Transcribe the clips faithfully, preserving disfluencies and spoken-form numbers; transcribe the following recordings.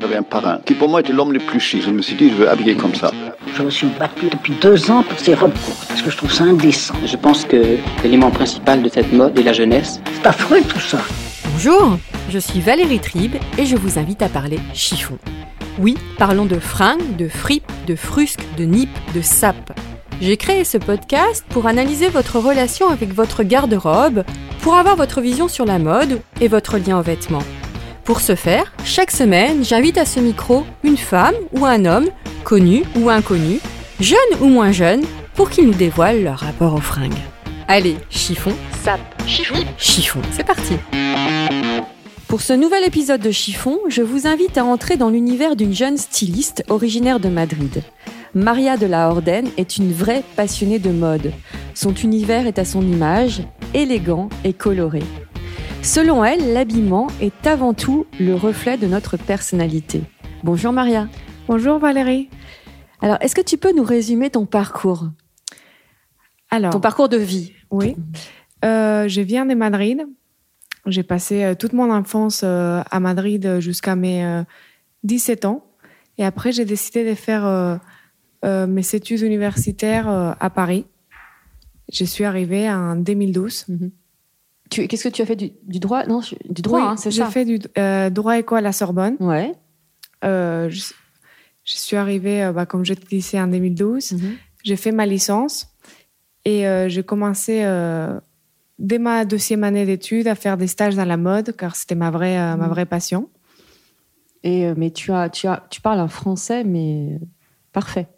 J'avais un parrain qui pour moi était l'homme le plus chic. Je me suis dit, je veux habiller comme ça. Je me suis battue depuis deux ans pour ces robes courtes parce que je trouve ça indécent. Je pense que l'élément principal de cette mode est la jeunesse. C'est affreux tout ça. Bonjour, je suis Valérie Tribe et je vous invite à parler chiffon. Oui, parlons de fringues, de fripes, de frusques, de nippes, de sapes. J'ai créé ce podcast pour analyser votre relation avec votre garde-robe, pour avoir votre vision sur la mode et votre lien aux vêtements. Pour ce faire, chaque semaine, j'invite à ce micro une femme ou un homme, connu ou inconnu, jeune ou moins jeune, pour qu'ils nous dévoilent leur rapport aux fringues. Allez, chiffon, sap, chiffon, chiffon, c'est parti. Pour ce nouvel épisode de Chiffon, je vous invite à entrer dans l'univers d'une jeune styliste originaire de Madrid. Maria de La Orden est une vraie passionnée de mode. Son univers est à son image, élégant et coloré. Selon elle, l'habillement est avant tout le reflet de notre personnalité. Bonjour Maria. Bonjour Valérie. Alors, est-ce que tu peux nous résumer ton parcours ? Alors, ton parcours de vie ? Oui. Euh, je viens de Madrid. J'ai passé toute mon enfance à Madrid jusqu'à mes dix-sept ans. Et après, j'ai décidé de faire mes études universitaires à Paris. Je suis arrivée en deux mille douze. Mm-hmm. Tu, qu'est-ce que tu as fait du, du droit ? Non, du droit, oui, hein, c'est ça. J'ai fait du euh, droit éco à la Sorbonne. Ouais. Euh, je, je suis arrivée, bah, comme je te disais, en deux mille douze. Mm-hmm. J'ai fait ma licence et euh, j'ai commencé... Euh, Dès ma deuxième année d'études, à faire des stages dans la mode, car c'était ma vraie, euh, ma vraie passion. Et, euh, mais tu, as, tu, as, tu parles un français, mais parfait.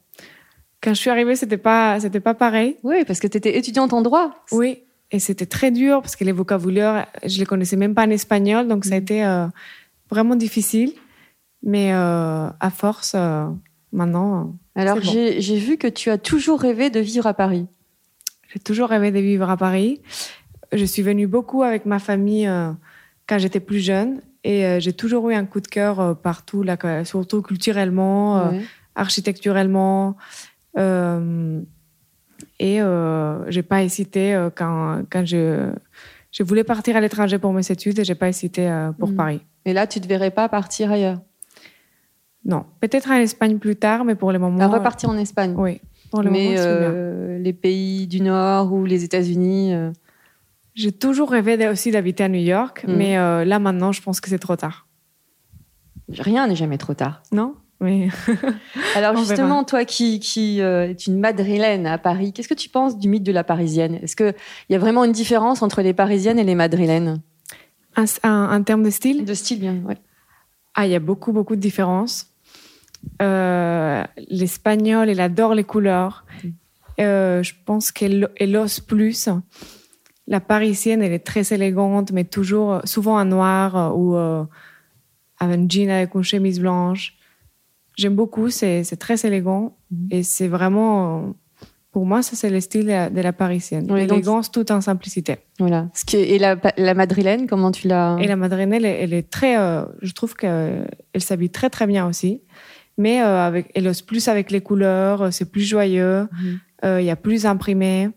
Quand je suis arrivée, c'était pas, c'était pas pareil. Oui, parce que tu étais étudiante en droit. Oui, et c'était très dur, parce que les vocabulaires, je les connaissais même pas en espagnol, donc ça a été euh, vraiment difficile. Mais euh, à force, euh, maintenant, alors, c'est bon. j'ai, j'ai vu que tu as toujours rêvé de vivre à Paris. J'ai toujours rêvé de vivre à Paris. Je suis venue beaucoup avec ma famille euh, quand j'étais plus jeune et euh, j'ai toujours eu un coup de cœur euh, partout, là, surtout culturellement, ouais. euh, architecturellement. Euh, et euh, je n'ai pas hésité euh, quand, quand je, je voulais partir à l'étranger pour mes études et je n'ai pas hésité euh, pour mmh. Paris. Et là, tu ne te verrais pas partir ailleurs ? Non, peut-être en Espagne plus tard, mais pour le moment... À repartir euh, en Espagne ? Oui, pour le mais moment, euh, les pays du Nord ou les États-Unis euh... J'ai toujours rêvé aussi d'habiter à New York, mmh. mais euh, là, maintenant, je pense que c'est trop tard. Rien n'est jamais trop tard. Non, mais... Alors justement, toi qui, qui euh, es une madrilène à Paris, qu'est-ce que tu penses du mythe de la Parisienne ? Est-ce qu'il y a vraiment une différence entre les Parisiennes et les madrilènes ? un, un, un terme de style ? De style, bien, oui. Ah, il y a beaucoup, beaucoup de différences. Euh, L'Espagnole, elle adore les couleurs. Mmh. Euh, je pense qu'elle elle ose plus... La Parisienne, elle est très élégante, mais toujours, souvent en noir ou euh, avec un jean avec une chemise blanche. J'aime beaucoup, c'est, c'est très élégant. Mm-hmm. Et c'est vraiment, pour moi, ça, c'est le style de la, de la Parisienne. Oui, l'élégance donc... tout en simplicité. Voilà. Ce qui est, et la, la madrilène, comment tu l'as... Et la madrilène, elle, elle est très... Euh, je trouve qu'elle s'habille très, très bien aussi. Mais euh, avec, elle ose plus avec les couleurs, c'est plus joyeux, il mm-hmm. euh, y a plus imprimé...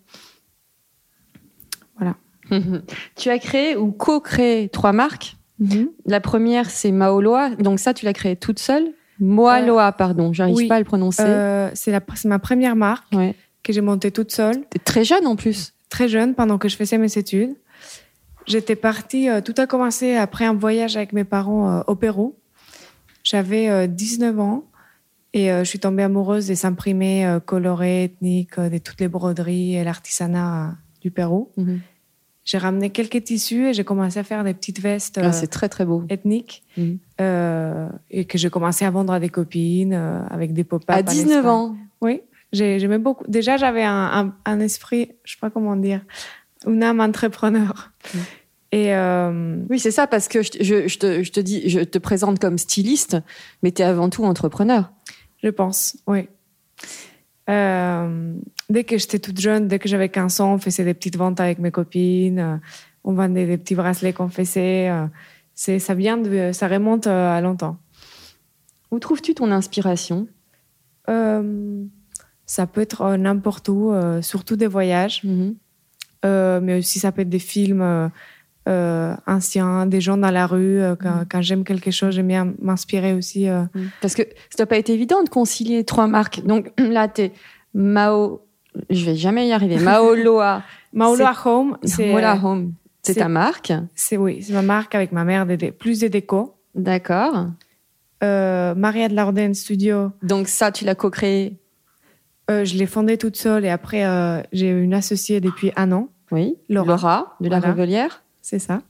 Voilà. Tu as créé ou co-créé trois marques. Mm-hmm. La première, c'est Maholoa. Donc ça, tu l'as créée toute seule. Maholoa, euh, pardon, j'arrive oui. pas à le prononcer. Euh, c'est, la, c'est ma première marque ouais. que j'ai montée toute seule. T'es très jeune en plus. Très jeune, pendant que je faisais mes études. J'étais partie, euh, tout a commencé après un voyage avec mes parents euh, au Pérou. J'avais euh, dix-neuf ans et euh, je suis tombée amoureuse des imprimés euh, colorés, ethniques, euh, de toutes les broderies et l'artisanat... Euh, du Pérou. Mmh. J'ai ramené quelques tissus et j'ai commencé à faire des petites vestes ah, c'est très, très beau. Ethniques mmh. euh, et que j'ai commencé à vendre à des copines euh, avec des pop-up. À dix-neuf ans ? Oui, j'ai, j'aimais beaucoup. Déjà, j'avais un, un, un esprit, je ne sais pas comment dire, une âme entrepreneur. Mmh. Et euh, oui, c'est ça, parce que je, je, je, te, je te dis, je te présente comme styliste, mais tu es avant tout entrepreneur. Je pense, oui. Euh, dès que j'étais toute jeune, dès que j'avais quinze ans, on faisait des petites ventes avec mes copines, on vendait des petits bracelets qu'on faisait. C'est, ça vient de, ça remonte à longtemps. Où trouves-tu ton inspiration ? euh, Ça peut être n'importe où, surtout des voyages, mm-hmm. euh, mais aussi ça peut être des films Euh, anciens, des gens dans la rue. Euh, quand, mmh. quand j'aime quelque chose, j'aime bien m'inspirer aussi. Euh. Parce que ça n'a pas été évident de concilier trois marques. Donc là, tu es Mao... Je ne vais jamais y arriver. Maholoa. Maloa Home. C'est... Maloa Home. C'est, c'est ta marque. C'est, oui, c'est ma marque avec ma mère, des, plus de déco. D'accord. Euh, Maria de La Orden Studio. Donc ça, tu l'as co-créée euh, Je l'ai fondée toute seule et après, euh, j'ai une associée depuis un an. Oui, Laura, Laura de La Réveolière. C'est ça.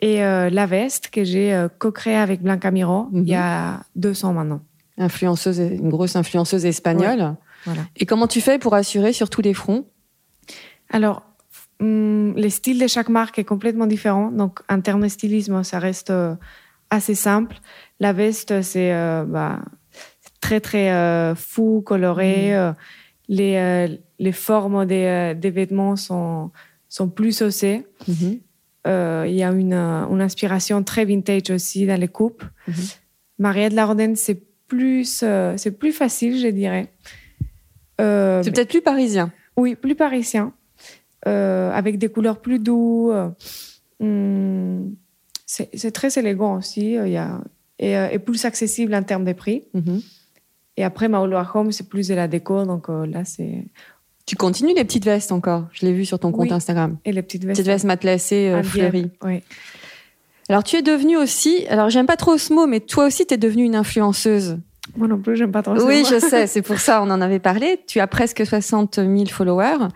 Et euh, la veste que j'ai euh, co-créée avec Blanca Miro, mm-hmm. il y a deux ans maintenant. Influenceuse, une grosse influenceuse espagnole. Ouais, voilà. Et comment tu fais pour assurer sur tous les fronts ? Alors, hum, les styles de chaque marque est complètement différent. Donc, en termes de stylisme, ça reste euh, assez simple. La veste, c'est euh, bah, très, très euh, fou, coloré. Mm. Euh, les, euh, les formes des, des vêtements sont, sont plus haussées. Mm-hmm. Il euh, y a une, une inspiration très vintage aussi dans les coupes. Mm-hmm. Maria de La Orden, c'est plus, euh, c'est plus facile, je dirais. Euh, c'est mais... peut-être plus parisien. Oui, plus parisien. Euh, avec des couleurs plus douces. Euh, c'est, c'est très élégant aussi. Euh, y a... et, euh, et plus accessible en termes de prix. Mm-hmm. Et après, Maholoa Home, c'est plus de la déco. Donc euh, là, c'est... Tu continues les petites vestes encore. Je l'ai vu sur ton compte oui, Instagram. Et les petites vestes. Petites vestes matelassées, euh, fleuries. Oui. Alors, tu es devenue aussi... Alors, j'aime pas trop ce mot, mais toi aussi, tu es devenue une influenceuse. Moi non plus, j'aime pas trop ce mot. Oui, je sais. C'est pour ça, on en avait parlé. Tu as presque soixante mille followers.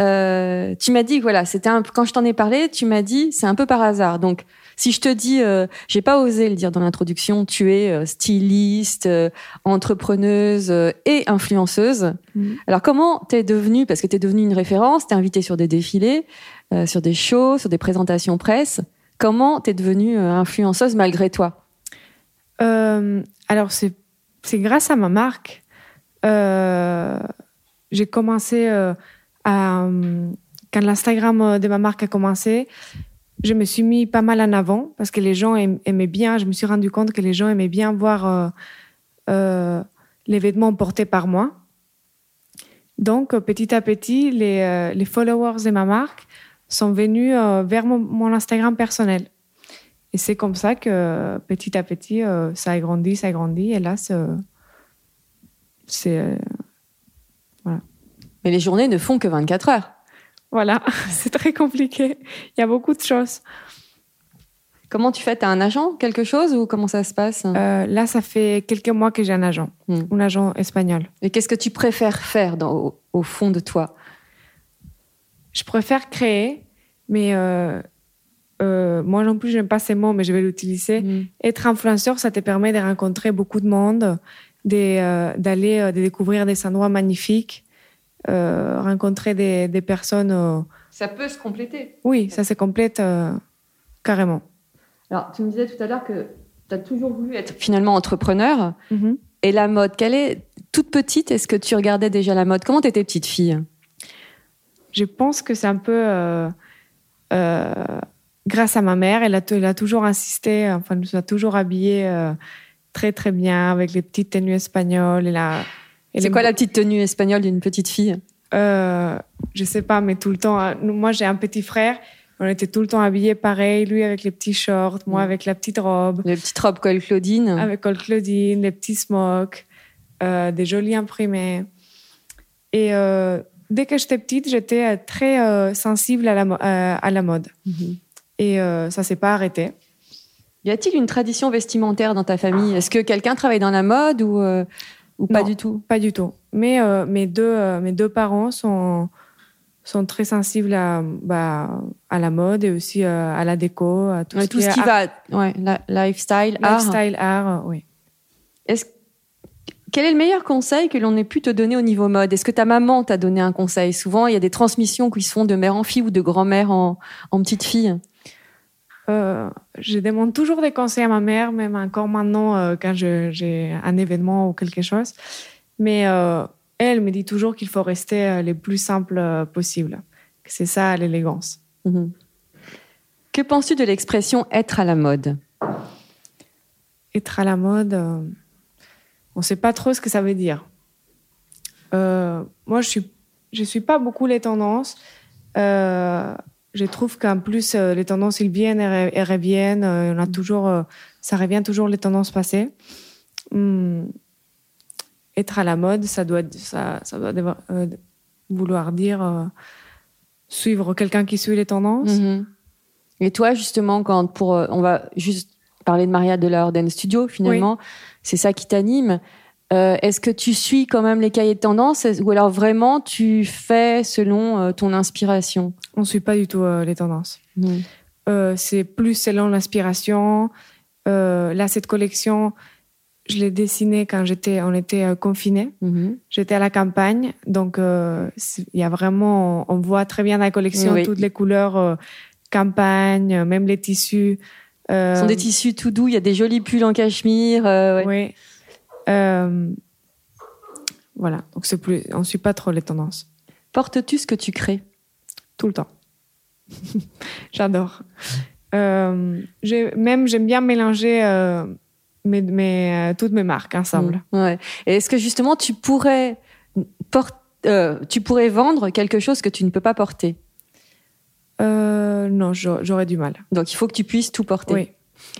Euh, tu m'as dit, voilà, c'était un... quand je t'en ai parlé, tu m'as dit, c'est un peu par hasard. Donc, si je te dis, euh, j'ai pas osé le dire dans l'introduction, tu es euh, styliste, euh, entrepreneuse euh, et influenceuse. Mmh. Alors, comment t'es devenue, parce que t'es devenue une référence, t'es invitée sur des défilés, euh, sur des shows, sur des présentations presse. Comment t'es devenue euh, influenceuse malgré toi ? euh, Alors, c'est, c'est grâce à ma marque. Euh, j'ai commencé euh, à... Quand l'Instagram de ma marque a commencé... Je me suis mis pas mal en avant parce que les gens aimaient bien. Je me suis rendu compte que les gens aimaient bien voir euh, euh, les vêtements portés par moi. Donc, petit à petit, les, euh, les followers de ma marque sont venus euh, vers mon, mon Instagram personnel. Et c'est comme ça que, petit à petit, euh, ça a grandi, ça a grandi. Et là, c'est... c'est euh, voilà. Mais les journées ne font que vingt-quatre heures. Voilà, c'est très compliqué. Il y a beaucoup de choses. Comment tu fais ? Tu as un agent, quelque chose, ou comment ça se passe ? euh, Là, ça fait quelques mois que j'ai un agent, mmh. un agent espagnol. Et qu'est-ce que tu préfères faire dans, au, au fond de toi ? Je préfère créer, mais euh, euh, moi non plus, je n'aime pas ces mots, mais je vais l'utiliser. Mmh. Être influenceur, ça te permet de rencontrer beaucoup de monde, des, euh, d'aller euh, de découvrir des endroits magnifiques. Euh, rencontrer des, des personnes... Euh... Ça peut se compléter. Oui, ça se complète euh, carrément. Alors, tu me disais tout à l'heure que tu as toujours voulu être finalement entrepreneur. Mm-hmm. Et la mode, quelle est... Toute petite, est-ce que tu regardais déjà la mode ? Comment tu étais petite fille ? Je pense que c'est un peu... Euh, euh, grâce à ma mère, elle a, elle a toujours insisté, enfin, elle nous a toujours habillés euh, très très bien, avec les petites tenues espagnoles, et la... Et c'est quoi la petite tenue espagnole d'une petite fille ? euh, Je sais pas, mais tout le temps. Moi, j'ai un petit frère. On était tout le temps habillés pareil. Lui avec les petits shorts, moi avec la petite robe. Les petites robes col Claudine. Avec col Claudine, les petits smocks, euh, des jolis imprimés. Et euh, dès que j'étais petite, j'étais très euh, sensible à la, mo- euh, à la mode. Mm-hmm. Et euh, ça s'est pas arrêté. Y a-t-il une tradition vestimentaire dans ta famille ? ah. Est-ce que quelqu'un travaille dans la mode ou euh... Ou pas non, du tout. Pas du tout. Mais euh, mes deux euh, mes deux parents sont sont très sensibles à bah à la mode et aussi euh, à la déco, à tout, ouais, ce, tout qui ce qui va ouais, la, lifestyle, lifestyle art. Lifestyle art, oui. Est-ce quel est le meilleur conseil que l'on ait pu te donner au niveau mode ? Est-ce que ta maman t'a donné un conseil ? Souvent, il y a des transmissions qui se font de mère en fille ou de grand-mère en en petite fille. Euh, je demande toujours des conseils à ma mère, même encore maintenant euh, quand je, j'ai un événement ou quelque chose. Mais euh, elle me dit toujours qu'il faut rester euh, le plus simple euh, possible. C'est ça l'élégance. Mmh. Que penses-tu de l'expression « être à la mode » ? Être à la mode, euh, on ne sait pas trop ce que ça veut dire. Euh, moi, je ne suis, je suis pas beaucoup les tendances. Euh, je trouve qu'en plus, euh, les tendances, ils viennent et reviennent. Euh, on a toujours, euh, ça revient toujours les tendances passées. Hum, être à la mode, ça doit, ça, ça doit devoir, euh, vouloir dire euh, suivre quelqu'un qui suit les tendances. Mm-hmm. Et toi, justement, quand pour, euh, on va juste parler de Maria de La Orden Studio, finalement, oui. C'est ça qui t'anime. Euh, est-ce que tu suis quand même les cahiers de tendance ou alors vraiment tu fais selon euh, ton inspiration ? On ne suit pas du tout euh, les tendances. Mmh. Euh, c'est plus selon l'inspiration. Euh, là, cette collection, je l'ai dessinée quand j'étais, on était euh, confinés. Mmh. J'étais à la campagne. Donc, il euh, y a vraiment, on voit très bien la collection, oui. Toutes les couleurs, euh, campagne, même les tissus. Euh, Ce sont des tissus tout doux. Il y a des jolis pulls en cachemire. Euh, ouais. Oui. Euh, voilà, donc c'est plus, on ne suit pas trop les tendances. Portes-tu ce que tu crées ? Tout le temps. J'adore. Euh, j'ai, même, j'aime bien mélanger euh, mes, mes, toutes mes marques ensemble. Mmh, ouais. Et est-ce que justement, tu pourrais, port- euh, tu pourrais vendre quelque chose que tu ne peux pas porter ? euh, Non, j'aurais du mal. Donc, il faut que tu puisses tout porter. Oui.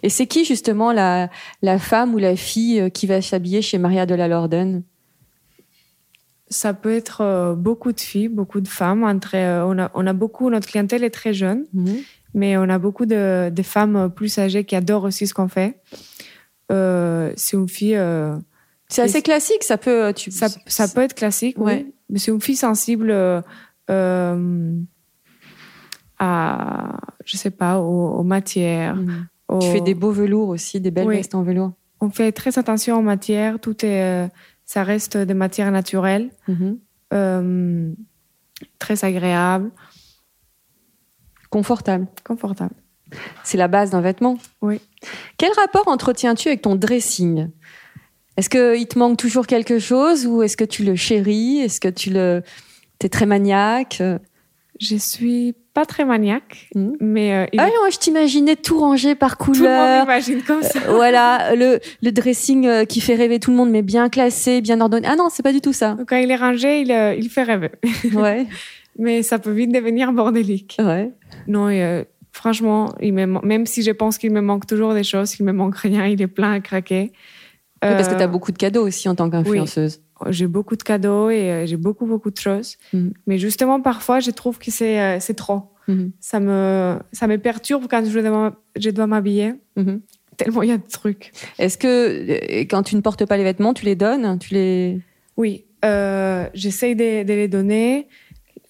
Et c'est qui justement la, la femme ou la fille qui va s'habiller chez Maria de La Orden ? Ça peut être euh, beaucoup de filles, beaucoup de femmes. Entre, euh, on, a, on a beaucoup, notre clientèle est très jeune, mm-hmm. mais on a beaucoup de, de femmes plus âgées qui adorent aussi ce qu'on fait. Euh, c'est une fille. Euh, c'est assez classique, ça peut. Tu... Ça, ça peut être classique, ouais. Oui. Mais c'est une fille sensible euh, euh, à, je sais pas, aux, aux matières. Mm-hmm. Au... Tu fais des beaux velours aussi, des belles oui. vestes en velours. On fait très attention aux matières. Tout est, euh, ça reste des matières naturelles, mm-hmm. euh, très agréables, confortables. Confortable. C'est la base d'un vêtement. Oui. Quel rapport entretiens-tu avec ton dressing ? Est-ce que il te manque toujours quelque chose ou est-ce que tu le chéris ? Est-ce que tu le, t'es très maniaque ? Je suis pas très maniaque, mmh. mais... Euh, il... Ah non, je t'imaginais tout rangé par couleur. Tout le monde imagine comme ça. Euh, voilà, le, le dressing qui fait rêver tout le monde, mais bien classé, bien ordonné. Ah non, c'est pas du tout ça. Quand il est rangé, il, il fait rêver. Ouais. Mais ça peut vite devenir bordélique. Ouais. Non, et, euh, franchement, il me, même si je pense qu'il me manque toujours des choses, il me manque rien, il est plein à craquer. Euh... Oui, parce que t'as beaucoup de cadeaux aussi en tant qu'influenceuse. Oui. J'ai beaucoup de cadeaux et j'ai beaucoup, beaucoup de choses. Mmh. Mais justement, parfois, je trouve que c'est, c'est trop. Mmh. Ça me, ça me perturbe quand je dois, je dois m'habiller. Mmh. Tellement il y a de trucs. Est-ce que, quand tu ne portes pas les vêtements, tu les donnes tu les... Oui, euh, j'essaye de, de les donner.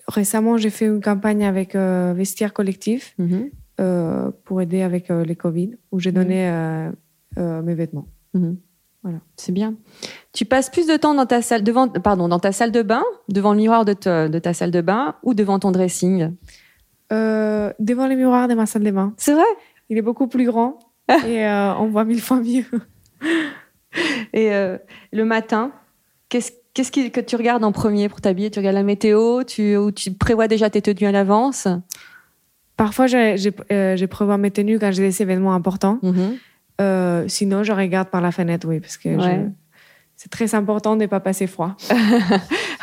Récemment, j'ai fait une campagne avec euh, Vestiaire Collectif mmh. euh, pour aider avec euh, les Covid, où j'ai donné mmh. euh, euh, mes vêtements. Mmh. Voilà, c'est bien. Tu passes plus de temps dans ta salle, devant, pardon, dans ta salle de bain, devant le miroir de, te, de ta salle de bain ou devant ton dressing ? euh, Devant le miroir de ma salle de bain. C'est vrai ? Il est beaucoup plus grand et euh, on voit mille fois mieux. Et euh, le matin, qu'est-ce, qu'est-ce qui, que tu regardes en premier pour t'habiller ? Tu regardes la météo tu, ou tu prévois déjà tes tenues à l'avance ? Parfois, je, je, euh, je prévois mes tenues quand j'ai des événements importants. Mm-hmm. Euh, sinon, je regarde par la fenêtre, oui, parce que ouais. je... c'est très important de ne pas passer froid.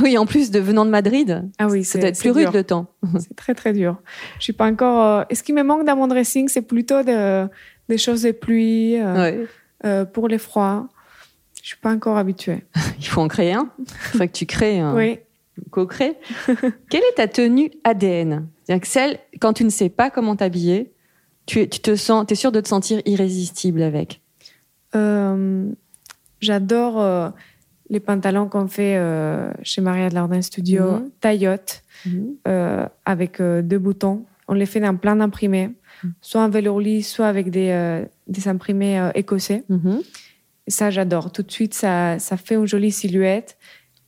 Oui, en plus, de venant de Madrid, ah oui, ça doit être plus rude dur. Le temps. C'est très, très dur. Je suis pas encore... Euh... Et ce qui me manque dans mon dressing, c'est plutôt de... des choses de pluie, euh... Ouais. Euh, pour les froids. Je suis pas encore habituée. Il faut en créer un. Il faut que tu crées un oui. co-crée. Quelle est ta tenue A D N ? C'est-à-dire que celle, quand tu ne sais pas comment t'habiller, Tu, tu te sens, t'es sûre de te sentir irrésistible avec ? euh, J'adore euh, les pantalons qu'on fait euh, chez Maria de La Orden Studio, mmh. taillotte, mmh. euh, avec euh, deux boutons. On les fait dans plein d'imprimés, mmh. soit en velours lisse, soit avec des, euh, des imprimés euh, écossais. Mmh. Et ça, j'adore. Tout de suite, ça, ça fait une jolie silhouette.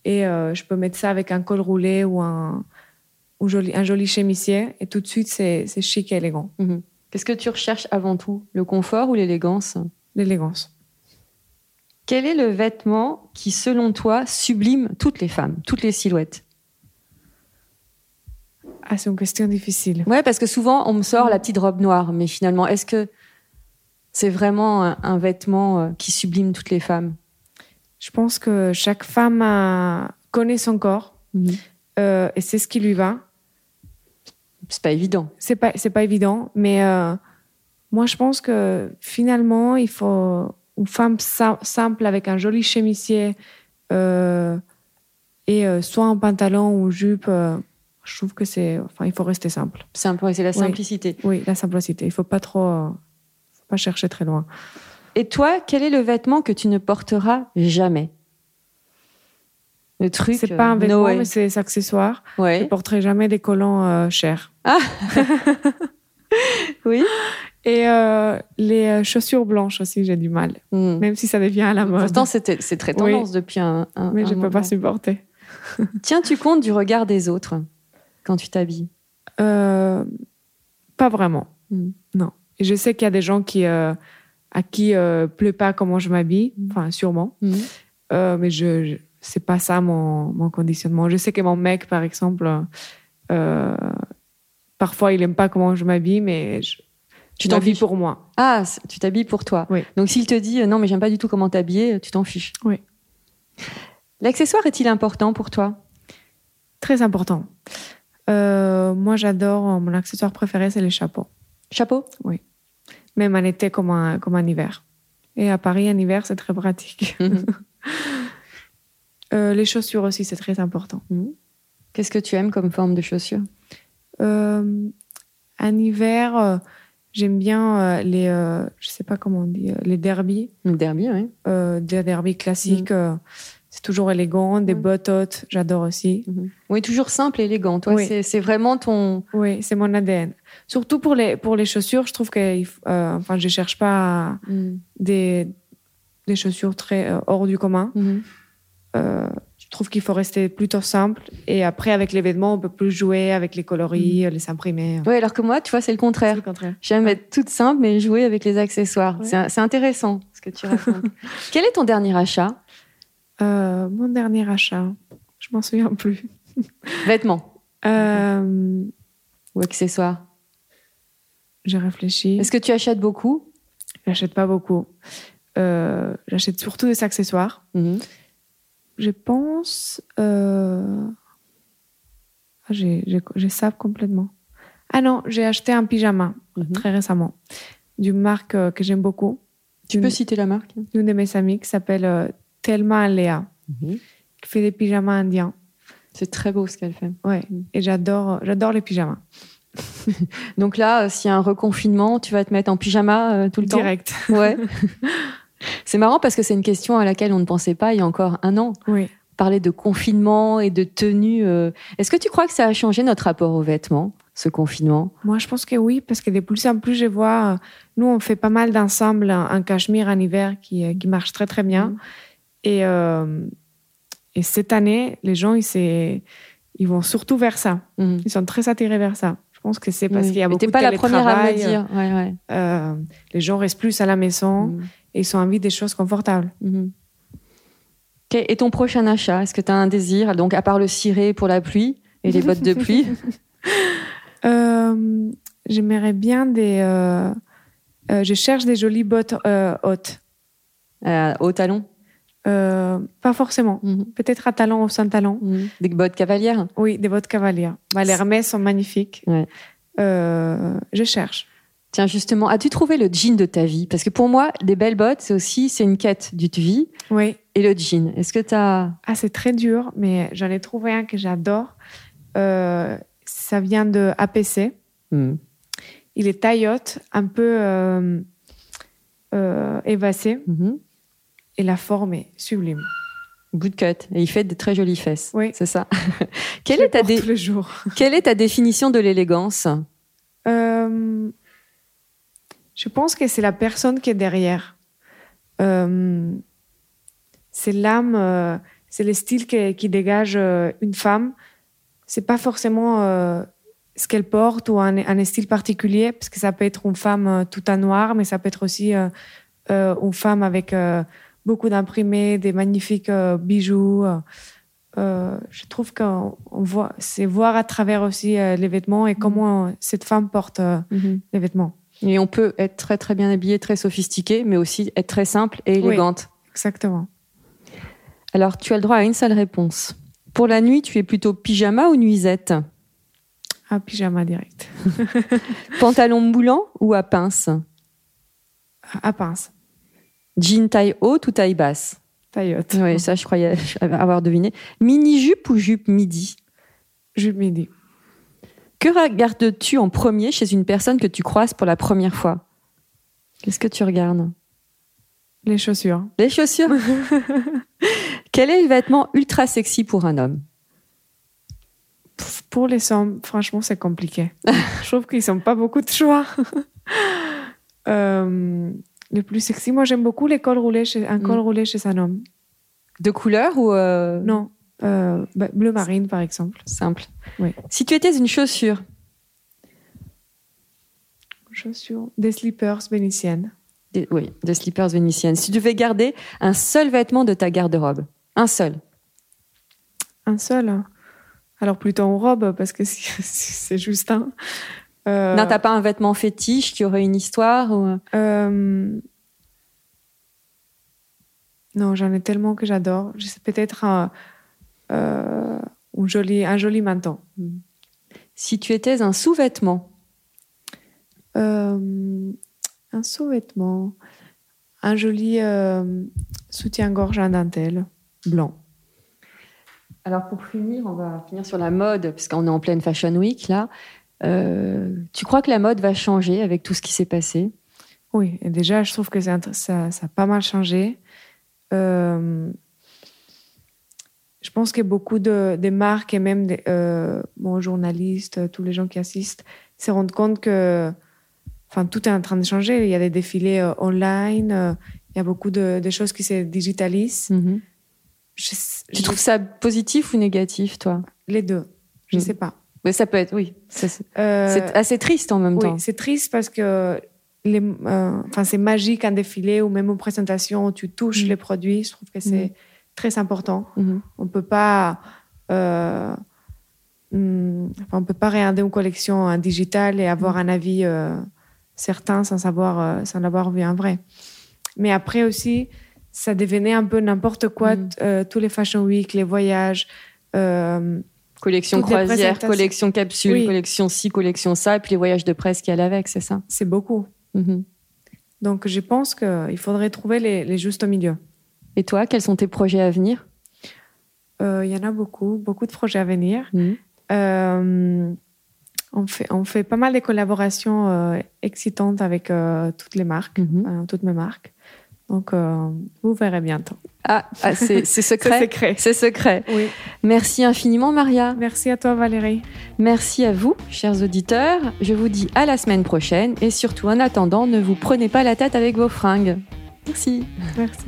Et euh, je peux mettre ça avec un col roulé ou un, un, joli, un joli chemisier. Et tout de suite, c'est, c'est chic et élégant. Mmh. Qu'est-ce que tu recherches avant tout ? Le confort ou l'élégance ? L'élégance. Quel est le vêtement qui, selon toi, sublime toutes les femmes, toutes les silhouettes ? Ah, c'est une question difficile. Ouais, parce que souvent, on me sort la petite robe noire. Mais finalement, est-ce que c'est vraiment un, un vêtement qui sublime toutes les femmes ? Je pense que chaque femme a... connaît son corps. Mmh. Euh, et c'est ce qui lui va. C'est pas évident. C'est pas, c'est pas évident. Mais euh, moi, je pense que finalement, il faut une femme simple avec un joli chemisier euh, et euh, soit un pantalon ou jupe... Euh, je trouve que c'est, enfin, il faut rester simple. Simple, c'est la simplicité. Oui, oui, la simplicité. Il faut pas trop, faut pas chercher très loin. Et toi, quel est le vêtement que tu ne porteras jamais ? Le truc. C'est pas un vêtement, no mais c'est des accessoires. Ouais. Je ne porterai jamais des collants euh, chers. Ah. Oui. Et euh, les chaussures blanches aussi, j'ai du mal. Mm. Même si ça devient à la mode. Pourtant, c'est très tendance oui. depuis un. un mais un je ne peux pas supporter. Tiens, tu comptes du regard des autres ? Quand tu t'habilles euh, Pas vraiment, mm. non. Et je sais qu'il y a des gens qui, euh, à qui euh, plaît pas comment je m'habille, mm. enfin sûrement, mm. euh, mais je, je, c'est pas ça mon, mon conditionnement. Je sais que mon mec, par exemple, euh, parfois il aime pas comment je m'habille, mais je, tu je t'habilles pour moi. Ah, tu t'habilles pour toi. Oui. Donc s'il te dit, non mais j'aime pas du tout comment t'habiller, tu t'en fiches. Oui. L'accessoire est-il important pour toi ? Très important. Euh, moi, j'adore. Mon accessoire préféré, c'est les chapeaux. Chapeau ? Oui. Même en été comme en, comme en hiver. Et à Paris, en hiver, c'est très pratique. Mmh. euh, les chaussures aussi, c'est très important. Mmh. Qu'est-ce que tu aimes comme forme de chaussures ? euh, En hiver, euh, j'aime bien euh, les... Euh, je ne sais pas comment on dit. Euh, les derbies. Les derbies, oui. Euh, des derbies classiques... Mmh. Euh, c'est toujours élégant, des bottes hautes, j'adore aussi. Mm-hmm. Oui, toujours simple et élégant. Toi, oui. c'est, c'est vraiment ton... Oui, c'est mon A D N. Surtout pour les, pour les chaussures, je trouve que... Euh, enfin, je ne cherche pas mm. des, des chaussures très euh, hors du commun. Mm-hmm. Euh, je trouve qu'il faut rester plutôt simple. Et après, avec les vêtements, on peut plus jouer avec les coloris, mm. les imprimés. Oui, alors que moi, tu vois, c'est le contraire. C'est le contraire. J'aime ouais. être toute simple, mais jouer avec les accessoires. Ouais. C'est, c'est intéressant, ce que tu racontes. Quel est ton dernier achat ? Euh, mon dernier achat, je m'en souviens plus. Vêtements euh... ou accessoires. J'ai réfléchi. Est-ce que tu achètes beaucoup ? J'achète pas beaucoup. Euh, j'achète surtout des accessoires. Mm-hmm. Je pense. Euh... Ah, j'ai, j'ai, j'ai zappé complètement. Ah non, j'ai acheté un pyjama mm-hmm. très récemment d'une marque que j'aime beaucoup. Tu d'une... peux citer la marque ? D'une de mes amies qui s'appelle. Euh, Telma Aléa, mmh. qui fait des pyjamas indiens. C'est très beau ce qu'elle fait. Ouais. Mmh. Et j'adore, j'adore les pyjamas. Donc là, euh, s'il y a un reconfinement, tu vas te mettre en pyjama euh, tout le Direct. Temps. Direct. Ouais. C'est marrant parce que c'est une question à laquelle on ne pensait pas il y a encore un an. Oui. On parlait de confinement et de tenue. Euh... Est-ce que tu crois que ça a changé notre rapport aux vêtements, ce confinement ? Moi, je pense que oui, parce que de plus en plus, je vois... Euh, nous, on fait pas mal d'ensembles en cachemire, en hiver, qui, euh, qui marche très, très bien. Mmh. Et, euh, et cette année, les gens, ils, ils vont surtout vers ça. Mmh. Ils sont très attirés vers ça. Je pense que c'est parce mmh. qu'il y a mais beaucoup de télétravail. T'es pas la première à me le dire. Ouais, ouais. Euh, les gens restent plus à la maison mmh. et ils ont envie des choses confortables. Mmh. Okay. Et ton prochain achat, est-ce que tu as un désir ? Donc, à part le ciré pour la pluie et les bottes de pluie. euh, j'aimerais bien des... Euh, euh, je cherche des jolies bottes euh, hautes. Euh, au talon ? Euh, pas forcément. Mm-hmm. Peut-être à talons ou sans talons. Mm-hmm. Des bottes cavalières ? Oui, des bottes cavalières. Bah, les Hermès sont magnifiques. Ouais. Euh, je cherche. Tiens, justement, as-tu trouvé le jean de ta vie ? Parce que pour moi, des belles bottes, c'est aussi c'est une quête d'une vie. Oui. Et le jean, est-ce que tu as... Ah, c'est très dur, mais j'en ai trouvé un que j'adore. Euh, ça vient de A P C. Mm. Il est taillotte, un peu euh, euh, évasé. Mm-hmm. Et la forme est sublime. Good cut. Et il fait de très jolies fesses. Oui. C'est ça. Quelle, est ta dé... le jour. Quelle est ta définition de l'élégance ? euh, Je pense que c'est la personne qui est derrière. Euh, c'est l'âme, euh, c'est le style qui, qui dégage euh, une femme. C'est pas forcément euh, ce qu'elle porte ou un, un style particulier, parce que ça peut être une femme euh, tout en noir, mais ça peut être aussi euh, euh, une femme avec euh, beaucoup d'imprimés, des magnifiques euh, bijoux. Euh, euh, je trouve que voit, c'est voir à travers aussi euh, les vêtements et comment euh, cette femme porte euh, mm-hmm. les vêtements. Et on peut être très, très bien habillée, très sophistiquée, mais aussi être très simple et élégante. Oui, exactement. Alors, tu as le droit à une seule réponse. Pour la nuit, tu es plutôt pyjama ou nuisette ? Ah, pyjama direct. Pantalon moulant ou à pince ? À pince. Jean taille haute ou taille basse ? Taille haute. Oui, ça, je croyais avoir deviné. Mini-jupe ou jupe midi ? Jupe midi. Que regardes-tu en premier chez une personne que tu croises pour la première fois ? Qu'est-ce que tu regardes ? Les chaussures. Les chaussures. Quel est le vêtement ultra sexy pour un homme ? Pour les hommes, franchement, c'est compliqué. Je trouve qu'ils n'ont pas beaucoup de choix. euh, le plus sexy, moi j'aime beaucoup les cols roulés chez, un col mmh. roulé chez un homme. De couleur ou... Euh... Non. Euh, bah, bleu marine par exemple. Simple. Oui. Si tu étais une chaussure, chaussure des slippers vénitiennes. Des, oui, des slippers vénitiennes. Si tu devais garder un seul vêtement de ta garde-robe, un seul. Un seul. Alors plutôt en robe parce que si, si c'est juste un. Euh... Non, t'as pas un vêtement fétiche qui aurait une histoire ou... euh... Non, j'en ai tellement que j'adore. Je sais peut-être un. Euh, un joli, un joli manteau. Si tu étais un sous-vêtement, euh, un sous-vêtement, un joli euh, soutien-gorge en dentelle blanc. Alors pour finir, on va finir sur la mode parce qu'on est en pleine Fashion Week là. Euh, tu crois que la mode va changer avec tout ce qui s'est passé ? Oui, et déjà je trouve que ça, ça, ça a pas mal changé. Euh, Je pense que beaucoup de, de marques et même des euh, bon, journalistes, tous les gens qui assistent, se rendent compte que enfin, tout est en train de changer. Il y a des défilés euh, online, euh, il y a beaucoup de, de choses qui se digitalisent. Mm-hmm. Je, tu je... trouves ça positif ou négatif, toi ? Les deux, je ne mm. sais pas. Mais ça peut être, oui. Ça, c'est, euh, c'est assez triste en même oui, temps. Oui, c'est triste parce que les, euh, c'est magique un défilé ou même une présentation où tu touches mm. les produits. Je trouve que c'est... Mm. très important. Mm-hmm. On peut pas, euh, mm, on peut pas regarder une collection en digital et avoir mm-hmm. un avis euh, certain sans savoir, euh, sans l'avoir vu en vrai. Mais après aussi, ça devenait un peu n'importe quoi. Mm-hmm. euh, tous les fashion week, les voyages, euh, collection croisière, collection capsule, oui. collection ci, collection ça, et puis les voyages de presse qu'il y a avec, c'est ça. C'est beaucoup. Mm-hmm. Donc je pense que il faudrait trouver les, les justes milieux. Et toi, quels sont tes projets à venir ? Euh, y en a beaucoup, beaucoup de projets à venir. Mmh. Euh, on, fait, on fait pas mal de collaborations euh, excitantes avec euh, toutes les marques, mmh. euh, toutes mes marques. Donc, euh, vous verrez bientôt. Ah, ah c'est, c'est secret. C'est secret. C'est secret. Oui. Merci infiniment, Maria. Merci à toi, Valérie. Merci à vous, chers auditeurs. Je vous dis à la semaine prochaine. Et surtout, en attendant, ne vous prenez pas la tête avec vos fringues. Merci. Merci.